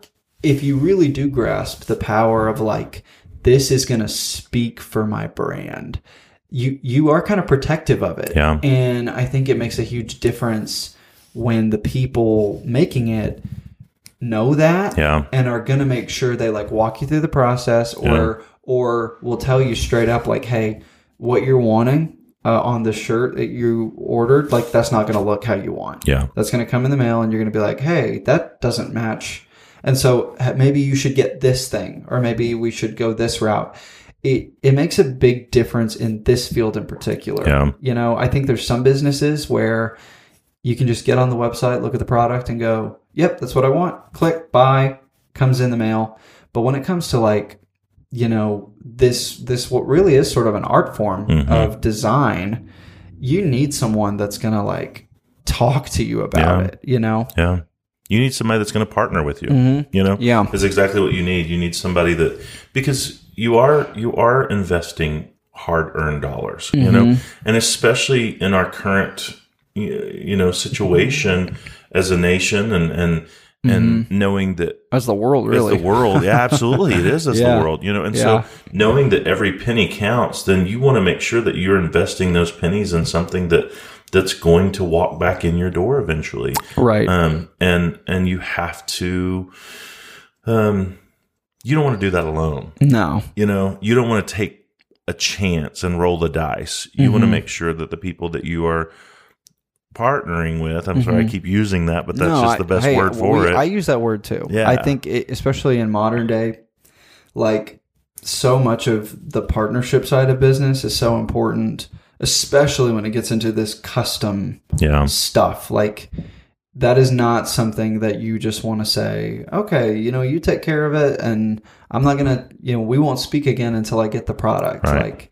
if you really do grasp the power of like, this is going to speak for my brand, you, you are kind of protective of it. Yeah. And I think it makes a huge difference when the people making it know that yeah. and are going to make sure they like walk you through the process or yeah. or will tell you straight up like, hey, what you're wanting uh, on the shirt that you ordered, like, that's not going to look how you want. Yeah. That's going to come in the mail and you're going to be like, hey, that doesn't match. And so maybe you should get this thing, or maybe we should go this route. It it makes a big difference in this field in particular. Yeah. You know, I think there's some businesses where you can just get on the website, look at the product and go, yep, that's what I want. Click, buy, comes in the mail. But when it comes to like, you know, this, this, what really is sort of an art form mm-hmm. of design, you need someone that's going to like talk to you about yeah. it, you know? Yeah. You need somebody that's going to partner with you, mm-hmm. you know? Yeah. That's exactly what you need. You need somebody that, because you are, you are investing hard earned dollars, mm-hmm. you know, and especially in our current, you know, situation as a nation and, and, and mm-hmm. knowing that as the world, really, as the world, yeah, absolutely, it is as yeah. the world, you know. And yeah. so, knowing that every penny counts, then you want to make sure that you're investing those pennies in something that that's going to walk back in your door eventually, right? Um, and and you have to, um, you don't want to do that alone. No. You know, you don't want to take a chance and roll the dice. You mm-hmm. want to make sure that the people that you are partnering with, I'm mm-hmm. sorry, I keep using that, but that's no, just the best I, hey, word for we, it. I use that word too. Yeah. I think it, especially in modern day, like so much of the partnership side of business is so important, especially when it gets into this custom yeah. stuff. Like that is not something that you just want to say, okay, you know, you take care of it and I'm not going to, you know, we won't speak again until I get the product. Right. Like,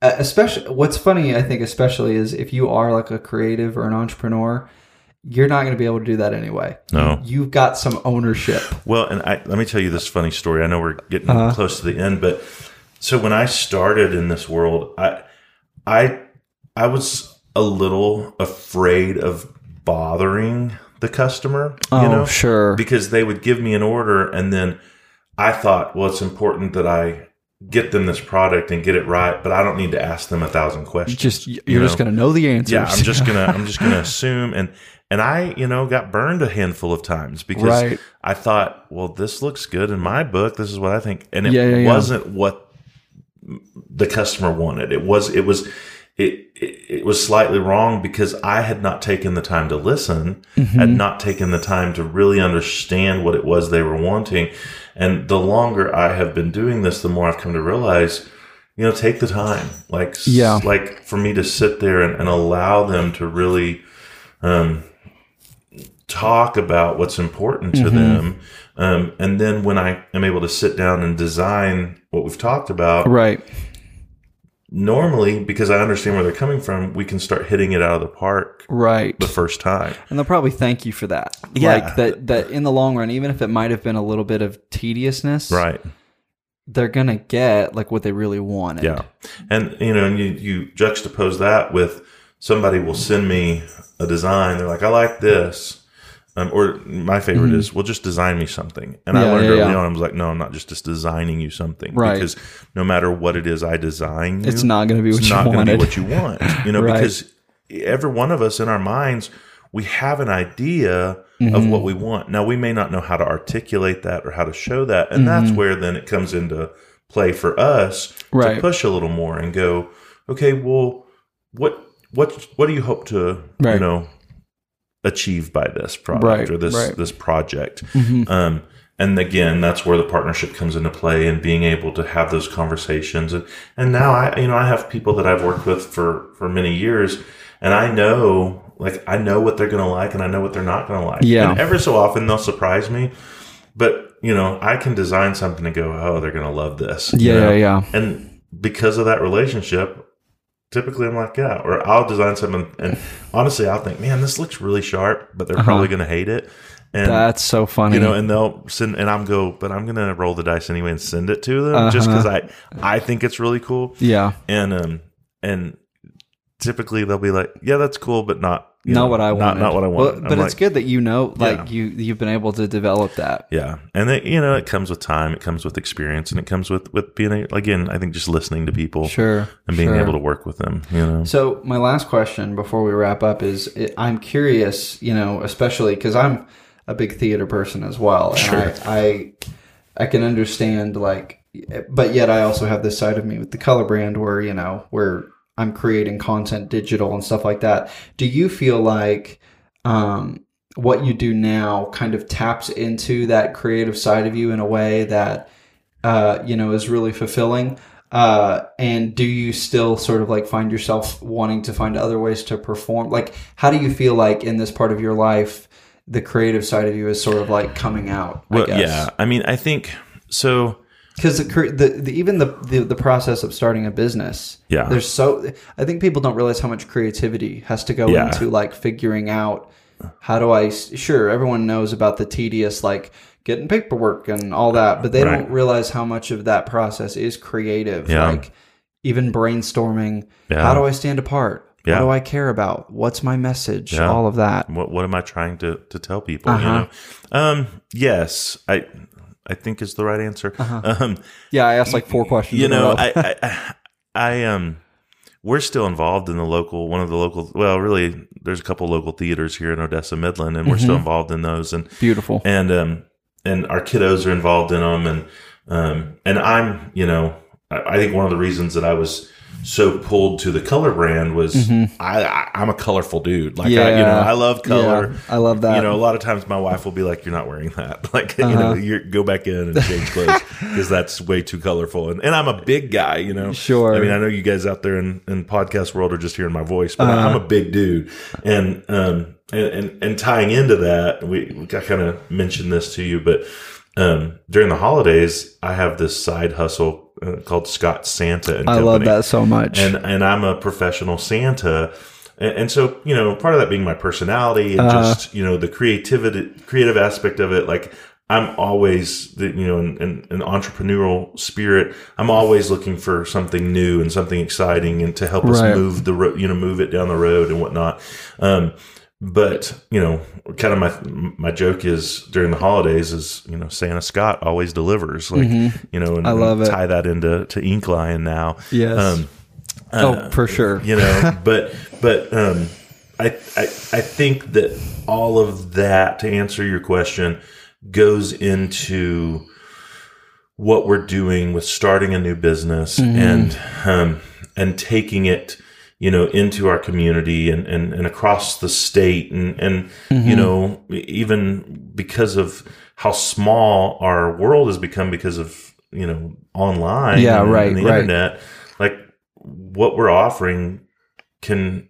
especially what's funny, I think, especially is if you are like a creative or an entrepreneur, you're not going to be able to do that anyway. No. You've got some ownership. Well, and I, let me tell you this funny story. I know we're getting uh, close to the end, but so when I started in this world, I, I, I was a little afraid of bothering the customer, you oh, know, sure, because they would give me an order and then I thought, well, it's important that I get them this product and get it right, but I don't need to ask them a thousand questions. Just you're you know? just going to know the answers. Yeah, I'm just gonna I'm just gonna assume and and I you know got burned a handful of times because right. I thought, well, this looks good in my book. This is what I think, and it yeah, yeah, wasn't yeah. what the customer wanted. It was it was it, it it was slightly wrong because I had not taken the time to listen, mm-hmm. had not taken the time to really understand what it was they were wanting. And the longer I have been doing this, the more I've come to realize, you know, take the time. Like, yeah. s- like for me to sit there and, and allow them to really um, talk about what's important to mm-hmm. them. Um, and then when I am able to sit down and design what we've talked about. Right. Normally, because I understand where they're coming from, we can start hitting it out of the park right. the first time. And they'll probably thank you for that. Yeah. Like that, that in the long run, even if it might have been a little bit of tediousness, right. they're going to get like what they really wanted. Yeah. And you know, and you, you juxtapose that with somebody will send me a design. They're like, I like this. Um, or my favorite mm-hmm. is, well, just design me something. And yeah, I learned yeah, early yeah. on, I was like, no, I'm not just, just designing you something. Right. Because no matter what it is I design you, it's not going to be what you want. It's not going to be what you want. You know, right. because every one of us in our minds, we have an idea mm-hmm. of what we want. Now, we may not know how to articulate that or how to show that. And mm-hmm. that's where then it comes into play for us right. to push a little more and go, okay, well, what what, what do you hope to, right. you know, achieve by this product right, or this right. this project mm-hmm. um and again, that's where the partnership comes into play and being able to have those conversations. And and now I you know I have people that I've worked with for for many years, and I know like I know what they're gonna like and I know what they're not gonna like. Yeah. And every so often they'll surprise me, but you know I can design something and go, oh, they're gonna love this. Yeah, you know? yeah yeah and because of that relationship, typically, I'm like, yeah, or I'll design something, and honestly, I'll think, man, this looks really sharp, but they're uh-huh. probably going to hate it. And that's so funny, you know. And they'll send, and I'm go, but I'm going to roll the dice anyway and send it to them uh-huh. just because I, I think it's really cool. Yeah, and um, and typically they'll be like, yeah, that's cool, but not you not know, what I want, not, not what I want. Well, but I'm it's like, good that you know, like yeah. you you've been able to develop that. Yeah, and it, you know, it comes with time, it comes with experience, and it comes with with being a, again, I think just listening to people, sure, and being sure. able to work with them. You know. So my last question before we wrap up is, I'm curious, you know, especially because I'm a big theater person as well, and sure. I, I I can understand like, but yet I also have this side of me with the color brand where you know where. I'm creating content digital and stuff like that. Do you feel like um, what you do now kind of taps into that creative side of you in a way that, uh, you know, is really fulfilling? Uh, and do you still sort of like find yourself wanting to find other ways to perform? Like, how do you feel like in this part of your life, the creative side of you is sort of like coming out? Well, I guess. Yeah. I mean, I think so. Because the, the, the even the, the the process of starting a business, yeah, there's so I think people don't realize how much creativity has to go yeah. into like figuring out how do I sure everyone knows about the tedious like getting paperwork and all that, but they right. don't realize how much of that process is creative, yeah. like even brainstorming. Yeah. How do I stand apart? Yeah. What do I care about? What's my message? Yeah. All of that. What what am I trying to to tell people? Uh-huh. You know, um, yes, I. I think is the right answer. Uh-huh. Um, yeah, I asked like four questions. You know, I, I, I, I, um, we're still involved in the local, one of the local. Well, really, there's a couple local theaters here in Odessa Midland, and mm-hmm. we're still involved in those. And beautiful, and um, and our kiddos are involved in them, and Um, and I'm, you know, I, I think one of the reasons that I was so pulled to the color brand was mm-hmm. I, I, I'm a colorful dude. Like, yeah. I, you know, I love color. Yeah, I love that. You know, a lot of times my wife will be like, "You're not wearing that." Like, uh-huh. you know, you go back in and change clothes because that's way too colorful. And and I'm a big guy, you know. Sure. I mean, I know you guys out there in, in podcast world are just hearing my voice, but uh-huh. I'm a big dude. And, um, and, and, and tying into that, we, we I kind of mentioned this to you, but um, during the holidays, I have this side hustle Uh, called Scott Santa and I Company. Love that so much. And and I'm a professional Santa. And, and so, you know, part of that being my personality and uh, just, you know, the creativity, creative aspect of it. Like, I'm always, the, you know, in, in an entrepreneurial spirit, I'm always looking for something new and something exciting and to help right. us move the road, you know, move it down the road and whatnot. Um, But, you know, kind of my my joke is during the holidays is, you know, Santa Scott always delivers. Like, mm-hmm. you know, and, I love and tie that into to Ink Lion now. Yes. Um, oh, uh, for sure. You know, but but um, I, I I think that all of that, to answer your question, goes into what we're doing with starting a new business mm-hmm. and um, and taking it, you know, into our community and, and, and across the state and, and, mm-hmm. you know, even because of how small our world has become because of, you know, online yeah, and, right, and the right. internet, like what we're offering can,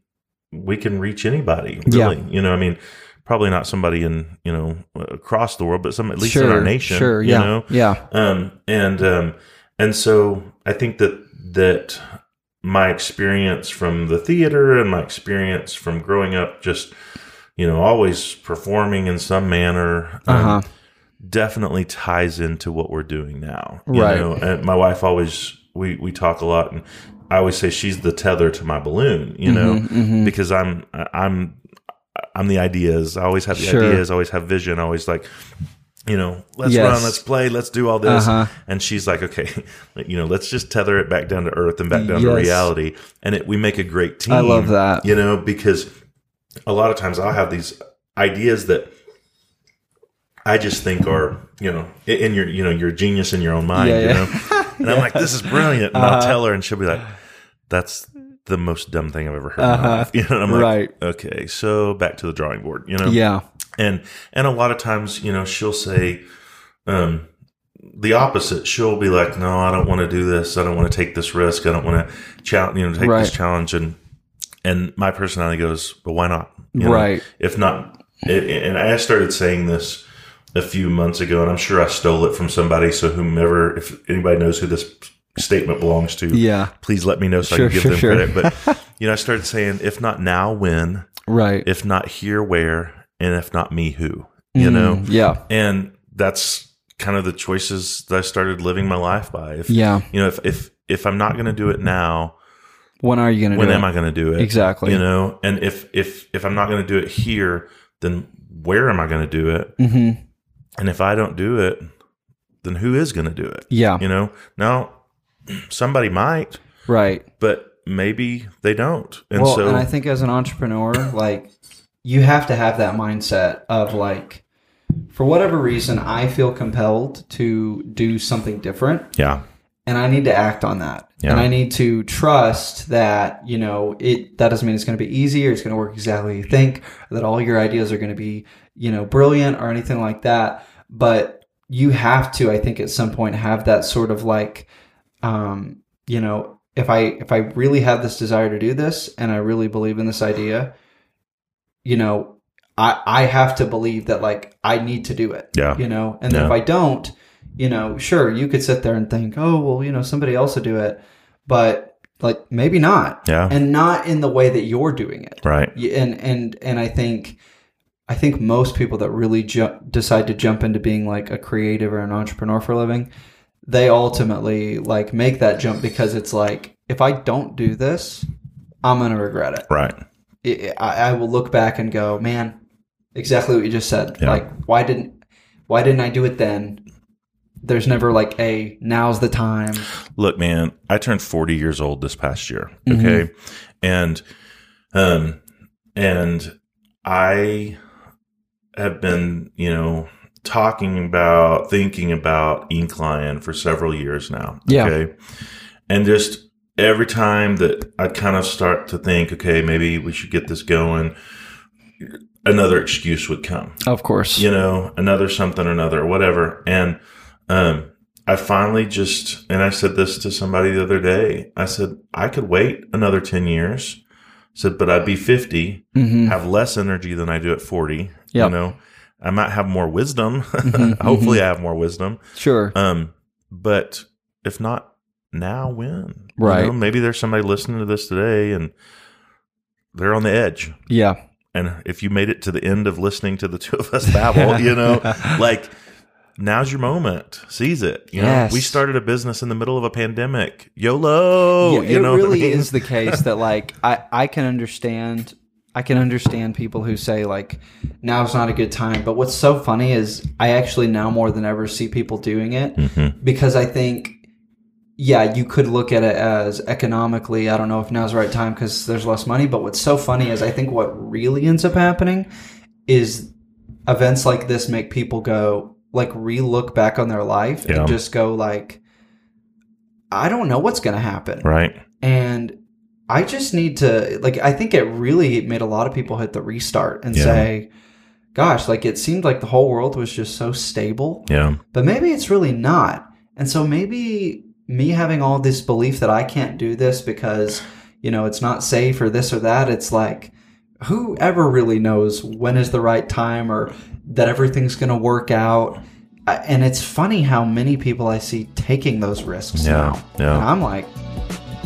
we can reach anybody really, yeah. you know, I mean, probably not somebody in, you know, across the world, but some, at least sure, in our nation, sure, you yeah, know? Yeah. Um, and, um, and so I think that, that, my experience from the theater and my experience from growing up, just, you know, always performing in some manner, um, uh-huh. definitely ties into what we're doing now. You right. know? And my wife always, we, we talk a lot and I always say she's the tether to my balloon, you mm-hmm, know, mm-hmm. because I'm, I'm, I'm the ideas. I always have the sure. ideas, I always have vision. I always like, you know, let's yes. run, let's play, let's do all this. Uh-huh. And she's like, okay, you know, let's just tether it back down to earth and back down yes. to reality. And it, we make a great team. I love that. You know, because a lot of times I'll have these ideas that I just think are, you know, in your, you know, you're a genius in your own mind, yeah, you know? Yeah. And yeah. I'm like, this is brilliant. And uh-huh. I'll tell her and she'll be like, that's the most dumb thing I've ever heard uh-huh. in my life. You know, and I'm like, right. okay, so back to the drawing board, you know? Yeah. And and a lot of times, you know, she'll say um, the opposite. She'll be like, "No, I don't want to do this. I don't want to take this risk. I don't want to challenge, you know, take right. this challenge." And and my personality goes, "But why not?" You right? Know, if not, it, and I started saying this a few months ago, and I'm sure I stole it from somebody. So whomever, if anybody knows who this statement belongs to, yeah. please let me know so sure, I can give sure, them sure. credit. But you know, I started saying, "If not now, when? Right? If not here, where? And if not me, who?" You mm, know? Yeah. And that's kind of the choices that I started living my life by. If, yeah. You know, if, if, if I'm not going to do it now, when are you going to do it? When am I going to do it? Exactly. You know? And if, if, if I'm not going to do it here, then where am I going to do it? Mm-hmm. And if I don't do it, then who is going to do it? Yeah. You know? Now, somebody might. Right. But maybe they don't. And well, so. And I think as an entrepreneur, like, you have to have that mindset of like, for whatever reason, I feel compelled to do something different. Yeah. And I need to act on that. Yeah. And I need to trust that, you know, it, that doesn't mean it's going to be easy or it's going to work exactly how you think, or that all your ideas are going to be, you know, brilliant or anything like that. But you have to, I think at some point have that sort of like, um, you know, if I, if I really have this desire to do this and I really believe in this idea, you know, I, I have to believe that like I need to do it, yeah. you know, and then yeah. if I don't, you know, sure, you could sit there and think, oh, well, you know, somebody else will do it, but like maybe not. Yeah. And not in the way that you're doing it. Right. And, and, and I think, I think most people that really ju- decide to jump into being like a creative or an entrepreneur for a living, they ultimately like make that jump because it's like, if I don't do this, I'm going to regret it. Right. I will look back and go, man, exactly what you just said. Yeah. Like, why didn't, why didn't I do it then? There's never like a, now's the time. Look, man, I turned forty years old this past year. Okay. Mm-hmm. And, um, and I have been, you know, talking about, thinking about Ink Lion for several years now. Yeah. Okay. And just every time that I kind of start to think, okay, maybe we should get this going, another excuse would come. Of course. You know, another something or another, whatever. And um, I finally just, and I said this to somebody the other day, I said, I could wait another ten years. I said, but I'd be fifty, mm-hmm. have less energy than I do at forty. Yep. You know, I might have more wisdom. Mm-hmm. Hopefully mm-hmm. I have more wisdom. Sure. Um, but if not now, when? Right. You know, maybe there's somebody listening to this today and they're on the edge. Yeah. And if you made it to the end of listening to the two of us babble, you know, like now's your moment. Seize it. You yes. know, we started a business in the middle of a pandemic. YOLO. Yeah, you it know really I mean? Is the case that like I, I can understand I can understand people who say like now's not a good time. But what's so funny is I actually now more than ever see people doing it mm-hmm. because I think yeah, you could look at it as economically, I don't know if now's the right time because there's less money. But what's so funny is I think what really ends up happening is events like this make people go, like, re-look back on their life yeah. and just go, like, I don't know what's going to happen. Right. And I just need to, like, I think it really made a lot of people hit the restart and yeah. say, gosh, like, it seemed like the whole world was just so stable. Yeah. But maybe it's really not. And so maybe me having all this belief that I can't do this because, you know, it's not safe or this or that. It's like, whoever really knows when is the right time or that everything's going to work out. And it's funny how many people I see taking those risks yeah, now. Yeah. And I'm like,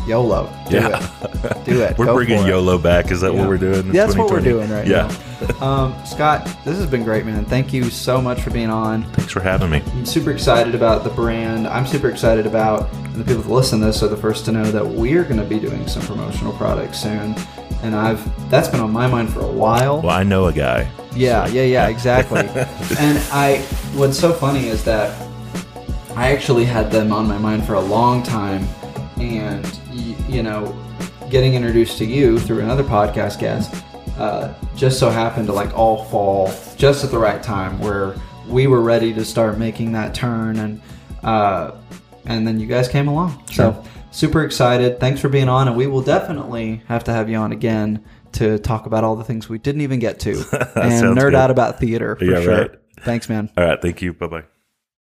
YOLO. Do yeah. it. Do it. We're Go bringing YOLO it. Back. Is that yeah. what we're doing? In That's what we're doing right yeah. now. Um, Scott, this has been great, man. Thank you so much for being on. Thanks for having me. I'm super excited about the brand. I'm super excited about, and the people that listen to this are the first to know that we're going to be doing some promotional products soon. And I've that's been on my mind for a while. Well, I know a guy. Yeah, so. yeah, yeah, exactly. And I, what's so funny is that I actually had them on my mind for a long time. And you know, getting introduced to you through another podcast guest uh, just so happened to like all fall just at the right time where we were ready to start making that turn, and uh, and then you guys came along. Sure. So super excited! Thanks for being on, and we will definitely have to have you on again to talk about all the things we didn't even get to and nerd good. out about theater for yeah, sure. Right. Thanks, man. All right, thank you. Bye bye.